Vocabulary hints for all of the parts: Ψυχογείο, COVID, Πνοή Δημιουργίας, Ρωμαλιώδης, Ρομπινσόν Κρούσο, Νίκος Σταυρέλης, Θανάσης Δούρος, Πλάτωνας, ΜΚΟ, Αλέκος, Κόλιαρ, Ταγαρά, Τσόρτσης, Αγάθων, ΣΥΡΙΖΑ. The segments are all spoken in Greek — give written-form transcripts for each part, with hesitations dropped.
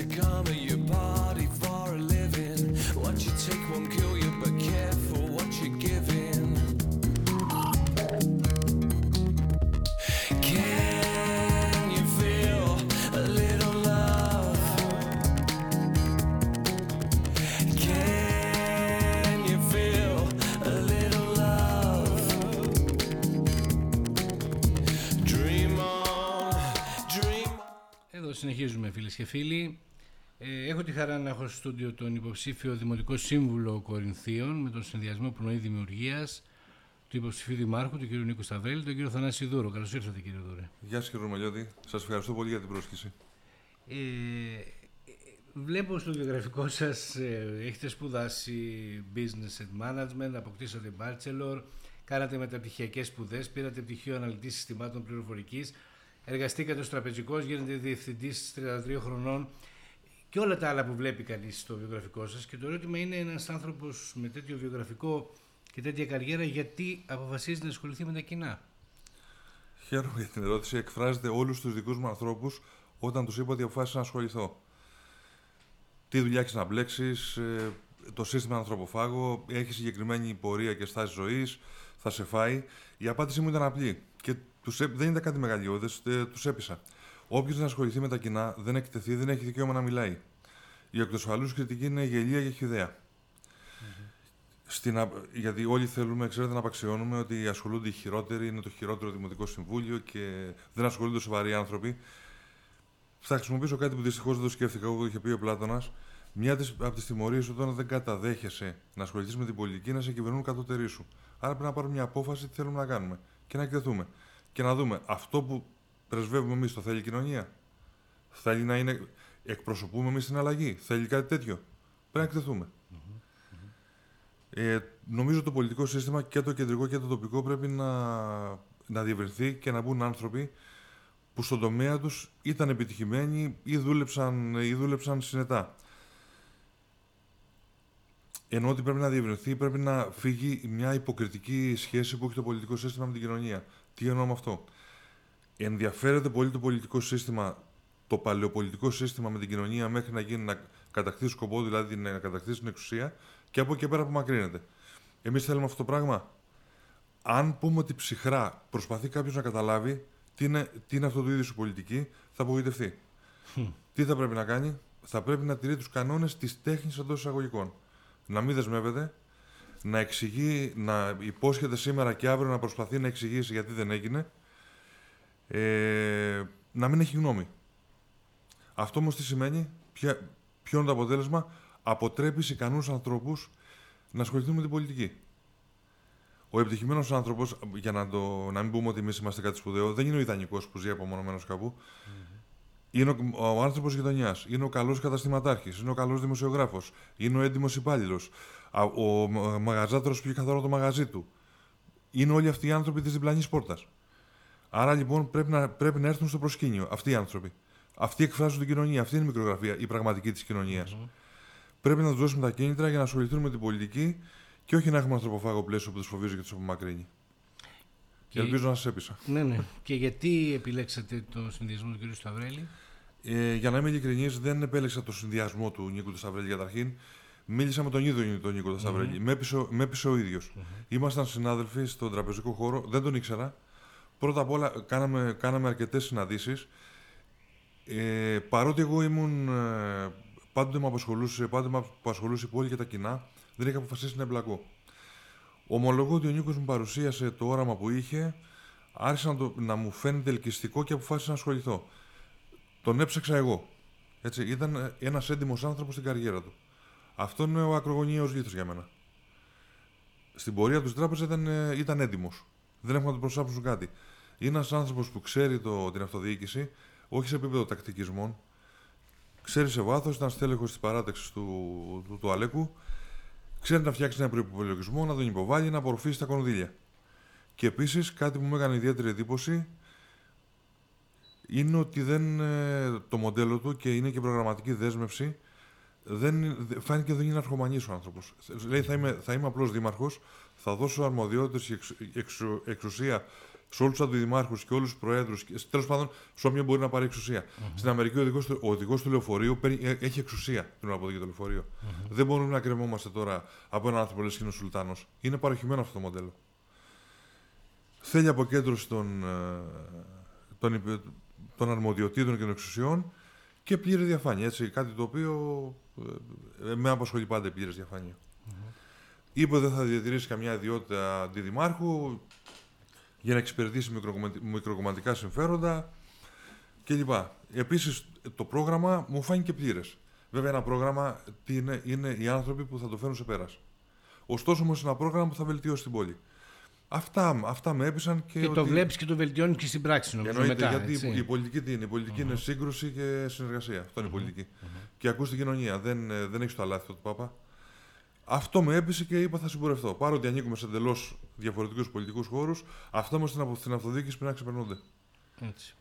to come at your body for a living. What you take won't kill you, but careful what you're giving. Can you feel a little love? Can you feel a little love? Dream on, dream on. Εδώ συνεχίζουμε, φίλες και φίλοι. Έχω τη χαρά να έχω στο στούντιο τον υποψήφιο Δημοτικό Σύμβουλο Κορινθίων με τον συνδυασμό πνοή δημιουργίας του υποψηφίου Δημάρχου, του κ. Νίκου Σταυρέλη, τον κ. Θανάση Δούρο. Καλώς ήρθατε, κύριε Δούρο. Γεια σας, κ. Ρωμαλιώδη. Σας ευχαριστώ πολύ για την πρόσκληση. Βλέπω στο βιογραφικό σας έχετε σπουδάσει business and management, αποκτήσατε bachelor, κάνατε μεταπτυχιακές σπουδές, πήρατε πτυχίο αναλυτή συστημάτων πληροφορικής, εργαστήκατε ως τραπεζικός, γίνετε διευθυντής 33 χρονών. Και όλα τα άλλα που βλέπει κανείς στο βιογραφικό σας. Και το ερώτημα είναι, ένας άνθρωπος με τέτοιο βιογραφικό και τέτοια καριέρα, γιατί αποφασίζει να ασχοληθεί με τα κοινά? Χαίρομαι για την ερώτηση. Εκφράζεται όλους τους δικούς μου ανθρώπους όταν τους είπα ότι αποφάσισα να ασχοληθώ. Τι δουλειά έχεις να μπλέξεις, το σύστημα ανθρωποφάγο, έχεις συγκεκριμένη πορεία και στάση ζωής, θα σε φάει. Η απάντησή μου ήταν απλή και δεν ήταν κάτι μεγαλειώδες, τους έπεισα. Όποιος δεν ασχοληθεί με τα κοινά, δεν εκτεθεί, δεν έχει δικαίωμα να μιλάει. Η εκτοσφαλούς κριτική είναι γελία και χυδαία. Γιατί όλοι θέλουμε, ξέρετε, να απαξιώνουμε ότι ασχολούνται οι χειρότεροι, είναι το χειρότερο Δημοτικό Συμβούλιο και δεν ασχολούνται σοβαροί άνθρωποι. Θα χρησιμοποιήσω κάτι που δυστυχώς δεν το σκέφτηκα εγώ, το είχε πει ο Πλάτωνας. Μία από τις τιμωρίες όταν δεν καταδέχεσαι να ασχοληθείς με την πολιτική, να σε κυβερνούν κατώτεροι σου. Άρα πρέπει να πάρουμε μια απόφαση τι θέλουμε να κάνουμε και να εκτεθούμε. Και να δούμε αυτό που πρεσβεύουμε εμείς, το θέλει η κοινωνία? Θέλει να είναι, εκπροσωπούμε εμείς την αλλαγή? Θέλει κάτι τέτοιο? Πρέπει να εκτεθούμε. Νομίζω το πολιτικό σύστημα, και το κεντρικό και το τοπικό, πρέπει να διευρυνθεί και να μπουν άνθρωποι που στον τομέα τους ήταν επιτυχημένοι ή δούλεψαν συνετά. Ενώ ότι πρέπει να διευρυνθεί, πρέπει να φύγει μια υποκριτική σχέση που έχει το πολιτικό σύστημα με την κοινωνία. Τι εννοώ με αυτό? Ενδιαφέρεται πολύ το πολιτικό σύστημα, το παλαιοπολιτικό σύστημα με την κοινωνία μέχρι να κατακτήσει σκοπό, δηλαδή να κατακτήσει την εξουσία, και από εκεί πέρα απομακρύνεται. Εμείς θέλουμε αυτό το πράγμα? Αν πούμε ότι ψυχρά προσπαθεί κάποιος να καταλάβει τι είναι αυτό το είδος η πολιτική, θα απογοητευτεί. Τι θα πρέπει να κάνει? Θα πρέπει να τηρεί τους κανόνες της τέχνης εντός εισαγωγικών. Να μην δεσμεύεται, να εξηγεί, να υπόσχεται σήμερα και αύριο να προσπαθεί να εξηγήσει γιατί δεν έγινε. Να μην έχει γνώμη. Αυτό όμως τι σημαίνει? Ποιο είναι το αποτέλεσμα? Αποτρέπει ικανούς ανθρώπους να ασχοληθούν με την πολιτική. Ο επιτυχημένος άνθρωπος, για να μην πούμε ότι εμείς είμαστε κάτι σπουδαίο, δεν είναι ο ιδανικός που ζει απομονωμένος κάπου. Είναι ο άνθρωπος γειτονιάς, είναι ο καλός καταστηματάρχης, είναι ο καλός δημοσιογράφος, είναι ο έντιμος υπάλληλος, ο μαγαζάτορος που έχει καθαρό το μαγαζί του. Είναι όλοι αυτοί οι άνθρωποι της διπλανής πόρτας. Άρα λοιπόν πρέπει να έρθουν στο προσκήνιο αυτοί οι άνθρωποι. Αυτοί εκφράζουν την κοινωνία, αυτή είναι η μικρογραφία, η πραγματική της κοινωνίας. Πρέπει να τους δώσουμε τα κίνητρα για να ασχοληθούν με την πολιτική και όχι να έχουμε ανθρωποφάγο πλαίσιο που τους φοβίζει και τους απομακρύνει. Και ελπίζω να σας έπεισα. Ναι. Και γιατί επιλέξατε τον συνδυασμό του κ. Σταυρέλη? Για να είμαι ειλικρινής, δεν επέλεξα τον συνδυασμό του Νίκου του Σταυρέλη καταρχήν. Μίλησα με τον ίδιο τον Νίκο του Σταυρέλη. Με έπεισε ο ίδιος. Ήμασταν συνάδελφοι στον τραπεζικό χώρο, δεν τον ήξερα. Πρώτα απ' όλα, κάναμε αρκετές συναντήσεις. Παρότι εγώ ήμουν. Πάντοτε με απασχολούσε η πόλη και τα κοινά, δεν είχα αποφασίσει να εμπλακώ. Ομολογώ ότι ο Νίκος μου παρουσίασε το όραμα που είχε, άρχισε να μου φαίνεται ελκυστικό και αποφάσισα να ασχοληθώ. Τον έψαξα εγώ. Έτσι, ήταν ένας έντιμος άνθρωπος στην καριέρα του. Αυτό είναι ο ακρογωνιαίος λίθος για μένα. Στην πορεία του τράπεζα ήταν έντιμος. Δεν έχουμε να του προσάψουν κάτι. Είναι ένας άνθρωπος που ξέρει την αυτοδιοίκηση, όχι σε επίπεδο τακτικισμών. Ξέρει σε βάθος, ήταν στέλεχος της παράταξης του Αλέκου. Ξέρει να φτιάξει ένα προϋπολογισμό, να τον υποβάλει, να απορροφήσει τα κονδύλια. Και επίσης κάτι που μου έκανε ιδιαίτερη εντύπωση είναι ότι το μοντέλο του, και είναι και προγραμματική δέσμευση, φάνηκε ότι δεν είναι αρχομανής ο άνθρωπος. Λέει, θα είμαι απλός δήμαρχος, θα δώσω αρμοδιότητες και εξουσία σε όλους τους αντιδημάρχους και όλους τους προέδρους. Τέλος πάντων, σε όποιον μπορεί να πάρει εξουσία. Mm-hmm. Στην Αμερική, ο οδηγός του λεωφορείου έχει εξουσία την ώρα που οδηγεί το λεωφορείο. Mm-hmm. Δεν μπορούμε να κρεμόμαστε τώρα από έναν άνθρωπο που λέει είναι ο Σουλτάνος. Είναι παροχημένο αυτό το μοντέλο. Θέλει αποκέντρωση των αρμοδιοτήτων και των εξουσιών και πλήρη διαφάνεια. Έτσι, κάτι το οποίο με απασχολεί πάντα, πλήρης διαφάνεια. Mm-hmm. Είπε δεν θα διατηρήσει καμιά ιδιότητα αντιδημάρχου για να εξυπηρετήσει μικροκομματικά συμφέροντα κλπ. Επίσης, το πρόγραμμα μου φάνηκε πλήρες. Βέβαια, ένα πρόγραμμα τι είναι οι άνθρωποι που θα το φέρουν σε πέρας. Ωστόσο, όμως, είναι ένα πρόγραμμα που θα βελτιώσει την πόλη. Αυτά με έπεισαν και. Και ότι... το βλέπεις και το βελτιώνεις και στην πράξη, νομίζω. Εννοείται, μετά, γιατί έτσι. Η πολιτική τι είναι. Η πολιτική είναι σύγκρουση και συνεργασία. Αυτό είναι η πολιτική. Και ακούς την κοινωνία. Δεν έχεις το αλάθητο του Πάπα. Αυτό με έπεισε και είπα θα συμπορευτώ. Παρότι ανήκουμε σε εντελώς διαφορετικούς πολιτικούς χώρους, αυτά όμως στην αυτοδιοίκηση πρέπει να ξεπερνούνται. Έτσι.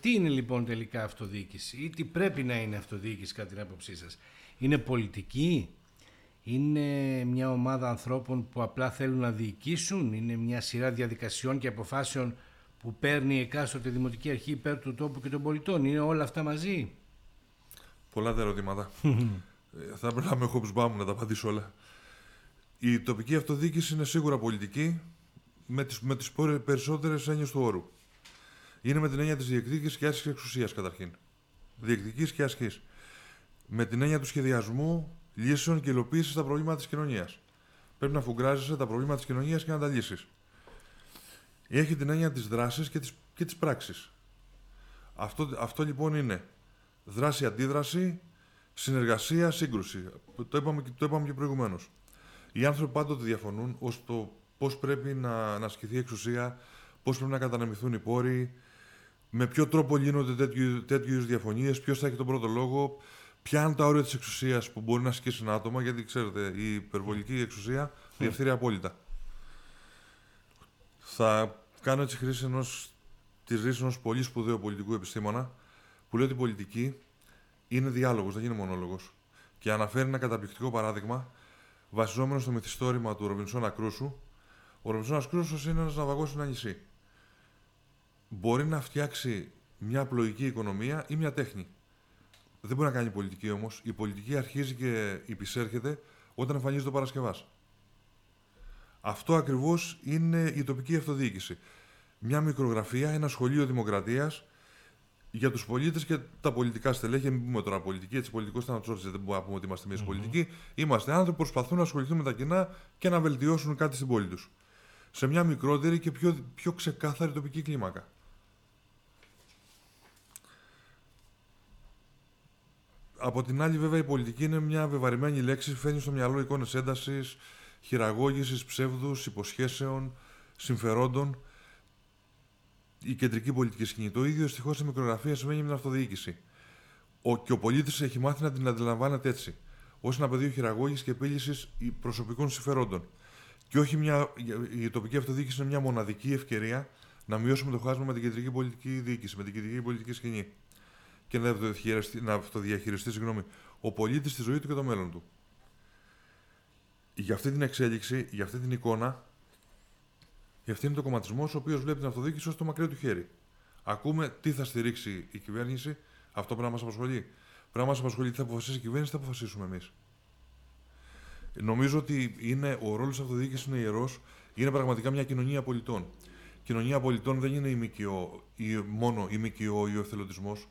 Τι είναι λοιπόν τελικά αυτοδιοίκηση ή τι πρέπει να είναι αυτοδιοίκηση κατά την άποψή σας? Είναι πολιτική? Είναι μια ομάδα ανθρώπων που απλά θέλουν να διοικήσουν? Είναι μια σειρά διαδικασιών και αποφάσεων που παίρνει η εκάστοτε δημοτική αρχή υπέρ του τόπου και των πολιτών? Είναι όλα αυτά μαζί? Πολλά τα ερωτήματα. Θα πρέπει να με έχω μπάμου να τα απαντήσω όλα. Η τοπική αυτοδιοίκηση είναι σίγουρα πολιτική με τις περισσότερες έννοιες του όρου. Είναι με την έννοια της διεκδίκησης και άσκησης εξουσίας καταρχήν. Διεκδίκησης και άσκησης. Με την έννοια του σχεδιασμού, λύσεων και υλοποίησης στα προβλήματα της κοινωνίας. Πρέπει να φουγκράζεσαι τα προβλήματα της κοινωνίας και να τα λύσεις. Έχει την έννοια της δράσης και της πράξης. Αυτό λοιπόν είναι δράση-αντίδραση. Συνεργασία, σύγκρουση. Το είπαμε και προηγουμένως. Οι άνθρωποι πάντοτε διαφωνούν ως το πώς πρέπει να ασκηθεί η εξουσία, πώς πρέπει να κατανεμηθούν οι πόροι, με ποιο τρόπο λύνονται τέτοιου είδους διαφωνίες, ποιος θα έχει τον πρώτο λόγο, ποια είναι τα όρια της εξουσίας που μπορεί να ασκήσει ένα άτομα, γιατί ξέρετε, η υπερβολική εξουσία διευθύνει απόλυτα. Θα κάνω έτσι χρήση ενός πολύ σπουδαίου πολιτικού επιστήμονα που λέει ότι η πολιτική. Είναι διάλογος, δεν είναι μονόλογος. Και αναφέρει ένα καταπληκτικό παράδειγμα βασιζόμενο στο μυθιστόρημα του Ρομπινσόνα Κρούσου. Ο Ρομπινσόνα Κρούσο είναι ένας ναυαγός σε ένα νησί. Μπορεί να φτιάξει μια πλοϊκή οικονομία ή μια τέχνη. Δεν μπορεί να κάνει πολιτική όμως. Η πολιτική αρχίζει και υπησέρχεται όταν εμφανίζεται ο παρασκευάς. Αυτό ακριβώς είναι η τοπική αυτοδιοίκηση. Μια μικρογραφία, ένα σχολείο δημοκρατίας. Για τους πολίτες και τα πολιτικά στελέχη, μην πούμε τώρα πολιτική, έτσι πολιτικός ήταν ο Τσόρτσης, δεν μπορούμε να πούμε ότι είμαστε εμείς πολιτικοί. Είμαστε άνθρωποι που προσπαθούν να ασχοληθούν με τα κοινά και να βελτιώσουν κάτι στην πόλη τους. Σε μια μικρότερη και πιο ξεκάθαρη τοπική κλίμακα. Από την άλλη, βέβαια, η πολιτική είναι μια βεβαρημένη λέξη, φέρνει στο μυαλό εικόνες έντασης, χειραγώγησης, ψεύδους, υποσχέσεων, συμφερόντων. Η κεντρική πολιτική σκηνή. Το ίδιο δυστυχώς η μικρογραφία σημαίνει με την αυτοδιοίκηση. Και ο πολίτης έχει μάθει να την αντιλαμβάνεται έτσι, ως ένα πεδίο χειραγώγησης και επίλυσης προσωπικών συμφερόντων. Και όχι η τοπική αυτοδιοίκηση είναι μια μοναδική ευκαιρία να μειώσουμε το χάσμα με την κεντρική πολιτική διοίκηση, με την κεντρική πολιτική σκηνή. Και να αυτοδιαχειριστεί ο πολίτης τη ζωή του και το μέλλον του. Για αυτή την εξέλιξη, για αυτή την εικόνα. Γι' αυτό είναι το κομματισμός ο οποίος βλέπει την αυτοδιοίκηση ως το μακρύ του χέρι. Ακούμε τι θα στηρίξει η κυβέρνηση, αυτό πρέπει να μας απασχολεί. Πρέπει να μας απασχολεί τι θα αποφασίσει η κυβέρνηση, θα αποφασίσουμε εμείς. Νομίζω ότι ο ρόλος της αυτοδιοίκησης είναι ιερός, είναι πραγματικά μια κοινωνία πολιτών. Κοινωνία πολιτών δεν είναι μόνο η ΜΚΟ ή ο εθελοντισμός,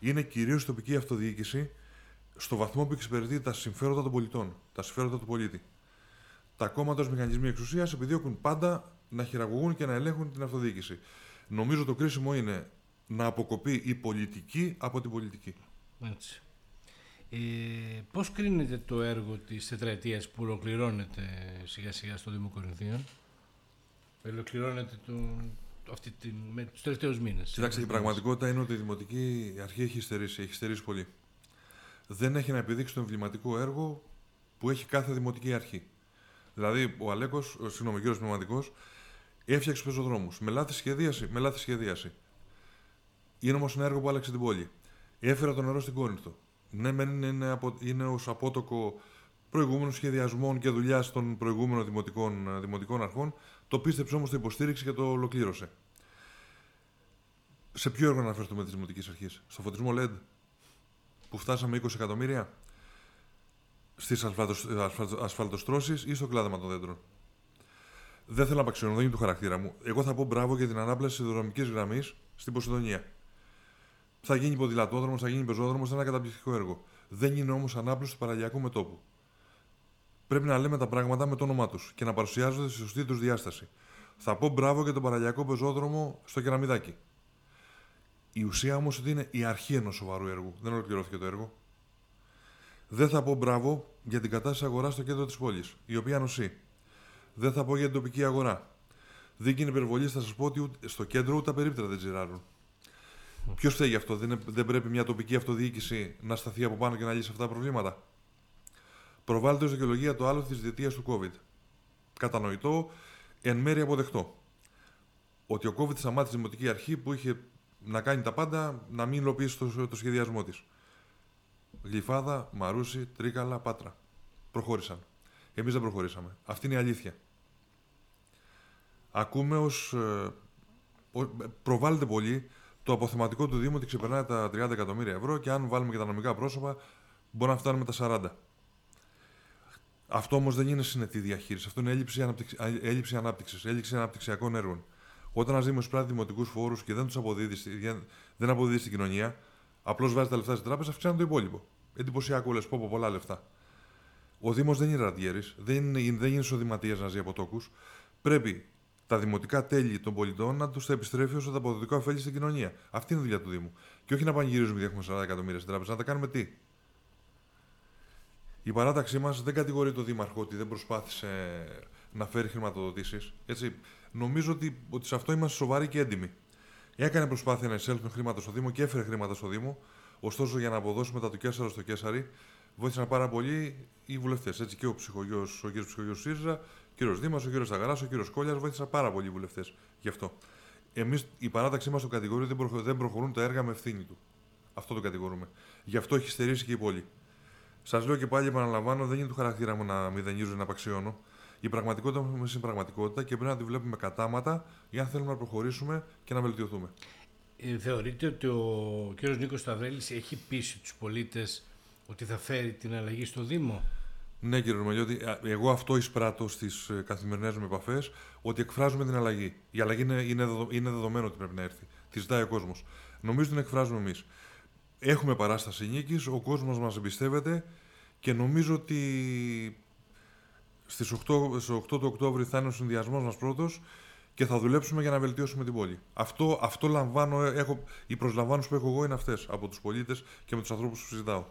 είναι κυρίως η τοπική αυτοδιοίκηση στο βαθμό που εξυπηρετεί τα συμφέροντα των πολιτών, τα συμφέροντα του πολίτη. Τα κόμματα ως μηχανισμοί εξουσίας επιδιώκουν πάντα. Να χειραγωγούν και να ελέγχουν την αυτοδιοίκηση. Νομίζω το κρίσιμο είναι να αποκοπεί η πολιτική από την πολιτική. Έτσι. Πώς κρίνεται το έργο της τετραετίας που ολοκληρώνεται σιγά σιγά στο Δήμο Κορινθίων? Ολοκληρώνεται με τους τελευταίους μήνες. Κοιτάξτε, η πραγματικότητα είναι ότι η Δημοτική Αρχή έχει στερήσει πολύ. Δεν έχει να επιδείξει το εμβληματικό έργο που έχει κάθε Δημοτική Αρχή. Δηλαδή, ο Αλέκος, ο κύριος Πνευματικός, έφτιαξε πεζοδρόμους. Με λάθη σχεδίαση, Είναι όμως ένα έργο που άλλαξε την πόλη. Έφερε το νερό στην Κόρινθο. Ναι, είναι ως απότοκο προηγούμενων σχεδιασμών και δουλειάς των προηγούμενων δημοτικών αρχών. Το πίστεψε όμως, το υποστήριξε και το ολοκλήρωσε. Σε ποιο έργο αναφερθούμε τη Δημοτική Αρχή, στο φωτισμό LED που φτάσαμε 20 εκατομμύρια, στις ασφαλτοστρώσεις ή στο κλάδεμα των δέντρων. Δεν θέλω να απαξιώνω, δεν είναι του χαρακτήρα μου. Εγώ θα πω μπράβο για την ανάπλαση της δρομικής γραμμής στην Ποσειδονία. Θα γίνει ποδηλατόδρομος, θα γίνει πεζόδρομος, θα είναι ένα καταπληκτικό έργο. Δεν γίνει όμως ανάπλαση του παραλιακού μετόπου. Πρέπει να λέμε τα πράγματα με το όνομά τους και να παρουσιάζονται στη σωστή τους διάσταση. Θα πω μπράβο για τον παραλιακό πεζόδρομο στο Κεραμιδάκι. Η ουσία όμως ότι είναι η αρχή ενός σοβαρού έργου. Δεν ολοκληρώθηκε το έργο. Δεν θα πω μπράβο για την κατάσταση αγοράς στο κέντρο της πόλης, η οποία ανοσεί. Δεν θα πω για την τοπική αγορά. Δίκη είναι υπερβολή, θα σας πω ότι στο κέντρο ούτε τα περίπτερα δεν τζιράρουν. Ποιος φταίει γι' αυτό, δεν πρέπει μια τοπική αυτοδιοίκηση να σταθεί από πάνω και να λύσει αυτά τα προβλήματα. Προβάλλεται ως δικαιολογία το άλλο της διετίας του COVID. Κατανοητό, εν μέρει αποδεκτό. Ότι ο COVID σταμάτησε τη Δημοτική Αρχή που είχε να κάνει τα πάντα να μην υλοποιήσει το σχεδιασμό της. Γλυφάδα, Μαρούσι, Τρίκαλα, Πάτρα. Προχώρησαν. Εμείς δεν προχωρήσαμε. Αυτή είναι η αλήθεια. Ακούμε προβάλλεται πολύ το αποθεματικό του Δήμου ότι ξεπερνάει τα 30 εκατομμύρια ευρώ και αν βάλουμε και τα νομικά πρόσωπα μπορεί να φτάνουμε τα 40. Αυτό όμως δεν είναι συνετή διαχείριση. Αυτό είναι έλλειψη ανάπτυξης, έλλειψη αναπτυξιακών έργων. Όταν ένας Δήμος εισπράττει δημοτικούς φόρους και δεν αποδίδει στην κοινωνία, απλώς βάζει τα λεφτά στην τράπεζα, αυξάνει το υπόλοιπο. Εντυπωσιακό, λες, πω, πολλά λεφτά. Ο Δήμος δεν είναι ραντιέρης, δεν είναι εισοδηματίας να ζει από τόκους. Πρέπει τα δημοτικά τέλη των πολιτών να τους τα επιστρέφει ως ανταποδοτικό ωφέλη στην κοινωνία. Αυτή είναι η δουλειά του Δήμου. Και όχι να πανηγυρίζουμε ότι έχουμε 40 εκατομμύρια στην τράπεζα, να τα κάνουμε τι. Η παράταξή μας δεν κατηγορεί τον Δήμαρχο ότι δεν προσπάθησε να φέρει χρηματοδοτήσεις. Νομίζω ότι σε αυτό είμαστε σοβαροί και έντιμοι. Έκανε προσπάθεια να εισέλθουν χρήματα στο Δήμο και έφερε χρήματα στο Δήμο. Ωστόσο, για να αποδώσουμε τα του Κέσσαρο στο Κέσσαρι, βοήθησαν πάρα πολύ οι βουλευτές. Έτσι και ο κ. Ψυχογείο ΣΥΡΙΖΑ, ο κ. Δήμας, ο κ. Ταγαρά, ο κ. Κόλιαρ, βοήθησαν πάρα πολύ οι βουλευτές γι' αυτό. Εμείς, η παράταξή μας τον κατηγορεί ότι δεν προχωρούν τα έργα με ευθύνη του. Αυτό τον κατηγορούμε. Γι' αυτό έχει στερήσει και η πόλη. Σας λέω και πάλι, επαναλαμβάνω, δεν είναι του χαρακτήρα μου να μηδενίζω ή να απαξιώνω. Η πραγματικότητα μας είναι πραγματικότητα και πρέπει να τη βλέπουμε κατάματα για να θέλουμε να προχωρήσουμε και να βελτιωθούμε. Θεωρείτε ότι ο κ. Νίκος Σταυρέλης έχει πείσει τους πολίτες ότι θα φέρει την αλλαγή στο Δήμο? Ναι, κ. Ρωμαλιώδη, εγώ αυτό εισπράττω στις καθημερινές μου επαφές, ότι εκφράζουμε την αλλαγή. Η αλλαγή είναι δεδομένο ότι πρέπει να έρθει. Τη ζητάει ο κόσμος. Νομίζω την εκφράζουμε εμείς. Έχουμε παράσταση νίκης, ο κόσμος μας εμπιστεύεται και νομίζω ότι στις 8 του Οκτώβρη θα είναι ο συνδυασμός μας πρώτος και θα δουλέψουμε για να βελτιώσουμε την πόλη. Αυτό οι προσλαμβάνους που έχω εγώ είναι αυτές από τους πολίτες και με τους ανθρώπους που συζητάω.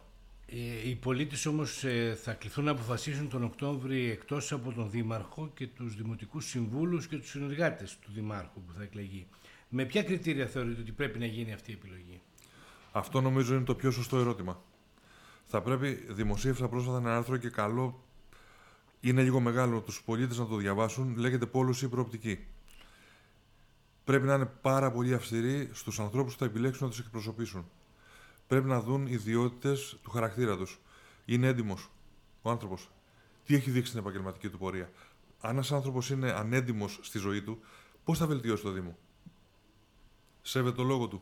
Οι πολίτες όμως θα κληθούν να αποφασίσουν τον Οκτώβρη εκτός από τον Δήμαρχο και τους Δημοτικούς Συμβούλους και τους συνεργάτες του Δημάρχου που θα εκλεγεί. Με ποια κριτήρια θεωρείτε ότι πρέπει να γίνει αυτή η επιλογή? Αυτό νομίζω είναι το πιο σωστό ερώτημα. Θα πρέπει, δημοσίευσα πρόσφατα ένα άρθρο και καλό, είναι λίγο μεγάλο τους πολίτες να το διαβάσουν, λέγεται «Πόλωση ή προοπτική». Πρέπει να είναι πάρα πολύ αυστηροί στους ανθρώπους που θα επιλέξουν να τους εκπροσωπήσουν. Πρέπει να δουν ιδιότητες του χαρακτήρα τους. Είναι έντιμος ο άνθρωπος. Τι έχει δείξει στην επαγγελματική του πορεία. Αν ένας άνθρωπος είναι ανέντιμος στη ζωή του, πώς θα βελτιώσει το Δήμο? Σέβεται το λόγο του.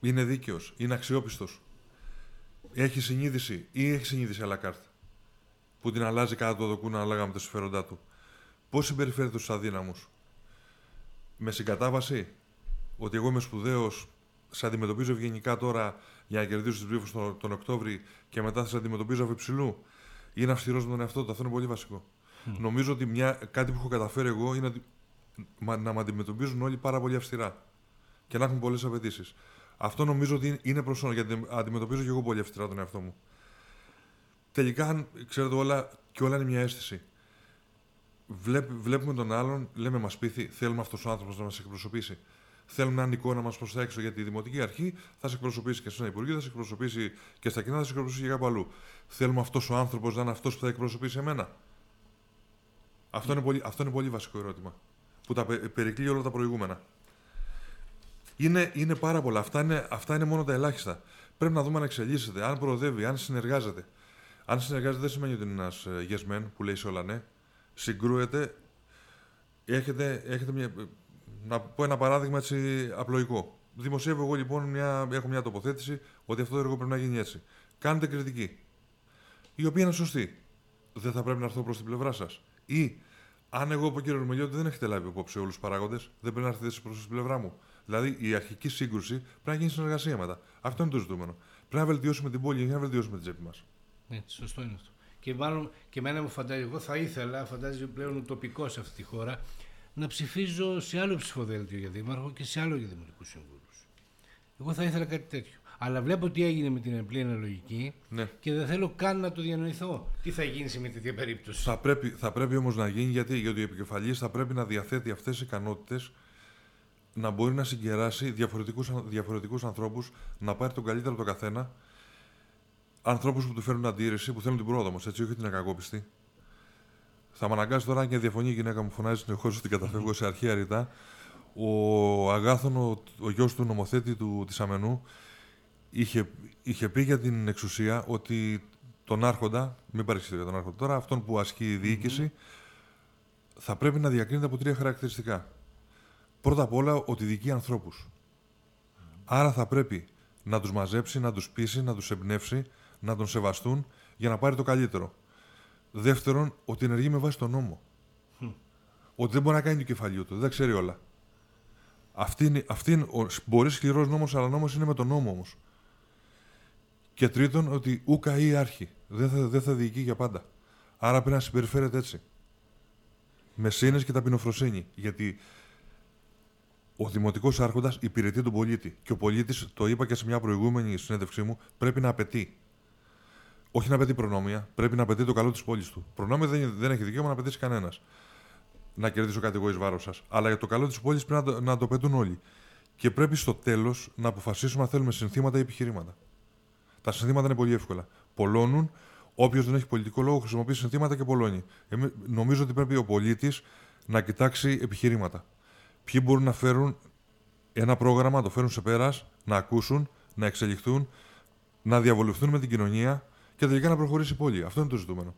Είναι δίκαιος, είναι αξιόπιστος. Έχει συνείδηση ή έχει συνείδηση à la carte που την αλλάζει κάτω το δοκού να αλλάγαμε τα συμφέροντά του. Πώς συμπεριφέρεται στους αδύναμους? Με συγκατάβαση, ότι εγώ είμαι σπουδαίος, σε αντιμετωπίζω ευγενικά τώρα για να κερδίσω τις ψήφους τον Οκτώβρη και μετά θα σε αντιμετωπίζω αυυψηλού. Είναι αυστηρός με τον εαυτό του, αυτό είναι πολύ βασικό. Νομίζω ότι κάτι που έχω καταφέρει εγώ είναι να με αντιμετωπίζουν όλοι πάρα πολύ αυστηρά και να έχουν πολλές απαιτήσεις. Αυτό νομίζω ότι είναι προσόν, γιατί αντιμετωπίζω και εγώ πολύ αυστηρά τον εαυτό μου. Τελικά, ξέρετε, όλα είναι μια αίσθηση. Βλέπουμε τον άλλον, λέμε μας πείθει, θέλουμε αυτός ο άνθρωπος να μας εκπροσωπήσει. Θέλουμε έναν εικόνα μας προς τα έξω, γιατί η Δημοτική Αρχή θα σε εκπροσωπήσει και σε ένα Υπουργείο, θα σε εκπροσωπήσει και στα κοινά, θα σε εκπροσωπήσει και κάπου αλλού. Θέλουμε αυτός ο άνθρωπος να είναι αυτός που θα εκπροσωπήσει εμένα. Αυτό είναι πολύ βασικό ερώτημα που τα περικλεί όλα τα προηγούμενα. Είναι πάρα πολλά. Αυτά είναι μόνο τα ελάχιστα. Πρέπει να δούμε αν εξελίσσεται, αν προοδεύει, αν συνεργάζεται. Αν συνεργάζεται δεν σημαίνει ότι είναι ένας yes man που λέει σε όλα ναι. Συγκρούεται. Έχετε να πω ένα παράδειγμα έτσι απλοϊκό. Δημοσιεύω εγώ λοιπόν, έχω μια τοποθέτηση ότι αυτό το έργο πρέπει να γίνει έτσι. Κάντε κριτική, η οποία είναι σωστή. Δεν θα πρέπει να έρθω προς την πλευρά σας. Ή, αν εγώ από κύριο Ρωμαλιώδη δεν έχετε λάβει υπόψη όλους τους παράγοντες, δεν πρέπει να έρθετε προς την πλευρά μου. Δηλαδή, η αρχική σύγκρουση πρέπει να γίνει συνεργασία μετά. Αυτό είναι το ζητούμενο. Πρέπει να βελτιώσουμε την πόλη, για να βελτιώσουμε την τσέπη μας. Ναι, σωστό είναι αυτό. Και μάλλον και εμένα μου φαντάζει, εγώ θα ήθελα, φαντάζει πλέον τοπικό σε αυτή τη χώρα, να ψηφίζω σε άλλο ψηφοδέλτιο για δήμαρχο και σε άλλο για δημοτικούς συμβούλους. Εγώ θα ήθελα κάτι τέτοιο. Αλλά βλέπω τι έγινε με την απλή αναλογική, ναι, και δεν θέλω καν να το διανοηθώ. Τι θα γίνει σε μια τέτοια περίπτωση. Θα πρέπει όμως να γίνει, γιατί ο επικεφαλής θα πρέπει να διαθέτει αυτές τις ικανότητες να μπορεί να συγκεράσει διαφορετικούς ανθρώπους, να πάρει τον καλύτερο από τον καθένα. Ανθρώπους που του φέρνουν αντίρρηση, που θέλουν την πρόοδο μας, έτσι, όχι την ακακόπιστη. Θα με αναγκάσει τώρα, αν και διαφωνεί η γυναίκα μου, φωνάζει συνεχώς ότι καταφεύγω σε αρχαία ρητά. Ο Αγάθων, ο γιος του νομοθέτη της Αμενού, είχε πει για την εξουσία ότι τον Άρχοντα, μην παρεξηγείτε τον Άρχοντα τώρα, αυτόν που ασκεί η διοίκηση, θα πρέπει να διακρίνεται από τρία χαρακτηριστικά. Πρώτα απ' όλα, ότι διοικεί ανθρώπους. Άρα θα πρέπει να τους μαζέψει, να τους πείσει, να τους εμπνεύσει, να τον σεβαστούν για να πάρει το καλύτερο. Δεύτερον, ότι ενεργεί με βάση τον νόμο. Ότι δεν μπορεί να κάνει το κεφαλιού του, δεν ξέρει όλα. Αυτή είναι, μπορεί σκληρός νόμος, αλλά νόμος είναι με τον νόμο όμως. Και τρίτον, ότι ούκα ή άρχη. Δεν θα διοικεί για πάντα. Άρα πρέπει να συμπεριφέρεται έτσι. Με σύνες και ταπεινοφροσύνη. Γιατί ο δημοτικός άρχοντας υπηρετεί τον πολίτη. Και ο πολίτης, το είπα και σε μια προηγούμενη συνέντευξή μου, πρέπει να απαιτεί. Όχι να απαιτεί προνόμια, πρέπει να απαιτεί το καλό της πόλης του. Προνόμια δεν έχει δικαίωμα να απαιτήσει κανένας. Να κερδίσω κάτι εγώ εις βάρος σας. Αλλά για το καλό της πόλης πρέπει να το απαιτούν όλοι. Και πρέπει στο τέλος να αποφασίσουμε αν θέλουμε συνθήματα ή επιχειρήματα. Τα συνθήματα είναι πολύ εύκολα. Πολώνουν. Όποιος δεν έχει πολιτικό λόγο χρησιμοποιεί συνθήματα και πολώνει. Νομίζω ότι πρέπει ο πολίτης να κοιτάξει επιχειρήματα. Ποιοι μπορούν να φέρουν ένα πρόγραμμα, να το φέρουν σε πέρας, να ακούσουν, να εξελιχθούν, να διαβολευτούν με την κοινωνία και τελικά να προχωρήσει η πόλη. Αυτό είναι το ζητούμενο.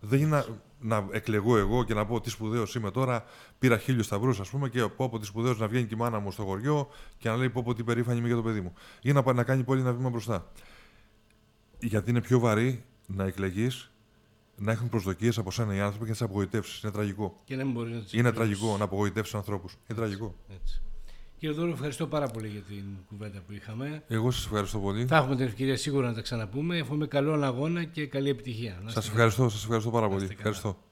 Δεν είναι να εκλεγώ εγώ και να πω τι σπουδαίος είμαι τώρα, πήρα 1.000 σταυρούς, ας πούμε, και πω από τι σπουδαίος να βγαίνει και η μάνα μου στο χωριό και να λέει πω τι περήφανη είμαι για το παιδί μου. Ή να κάνει η πόλη ένα βήμα μπροστά. Γιατί είναι πιο βαρύ να εκλεγείς, να έχουν προσδοκίες από σένα οι άνθρωποι και να τις απογοητεύσεις. Είναι τραγικό. Και να μην μπορεί να τις είναι τραγικό να απογοητεύσεις ανθρώπους. Είναι τραγικό. Έτσι. Κύριε Δούρο, ευχαριστώ πάρα πολύ για την κουβέντα που είχαμε. Εγώ σας ευχαριστώ πολύ. Θα έχουμε την ευκαιρία σίγουρα να τα ξαναπούμε. Εύχομαι καλό αγώνα και καλή επιτυχία. Σας ευχαριστώ πάρα πολύ. Ευχαριστώ.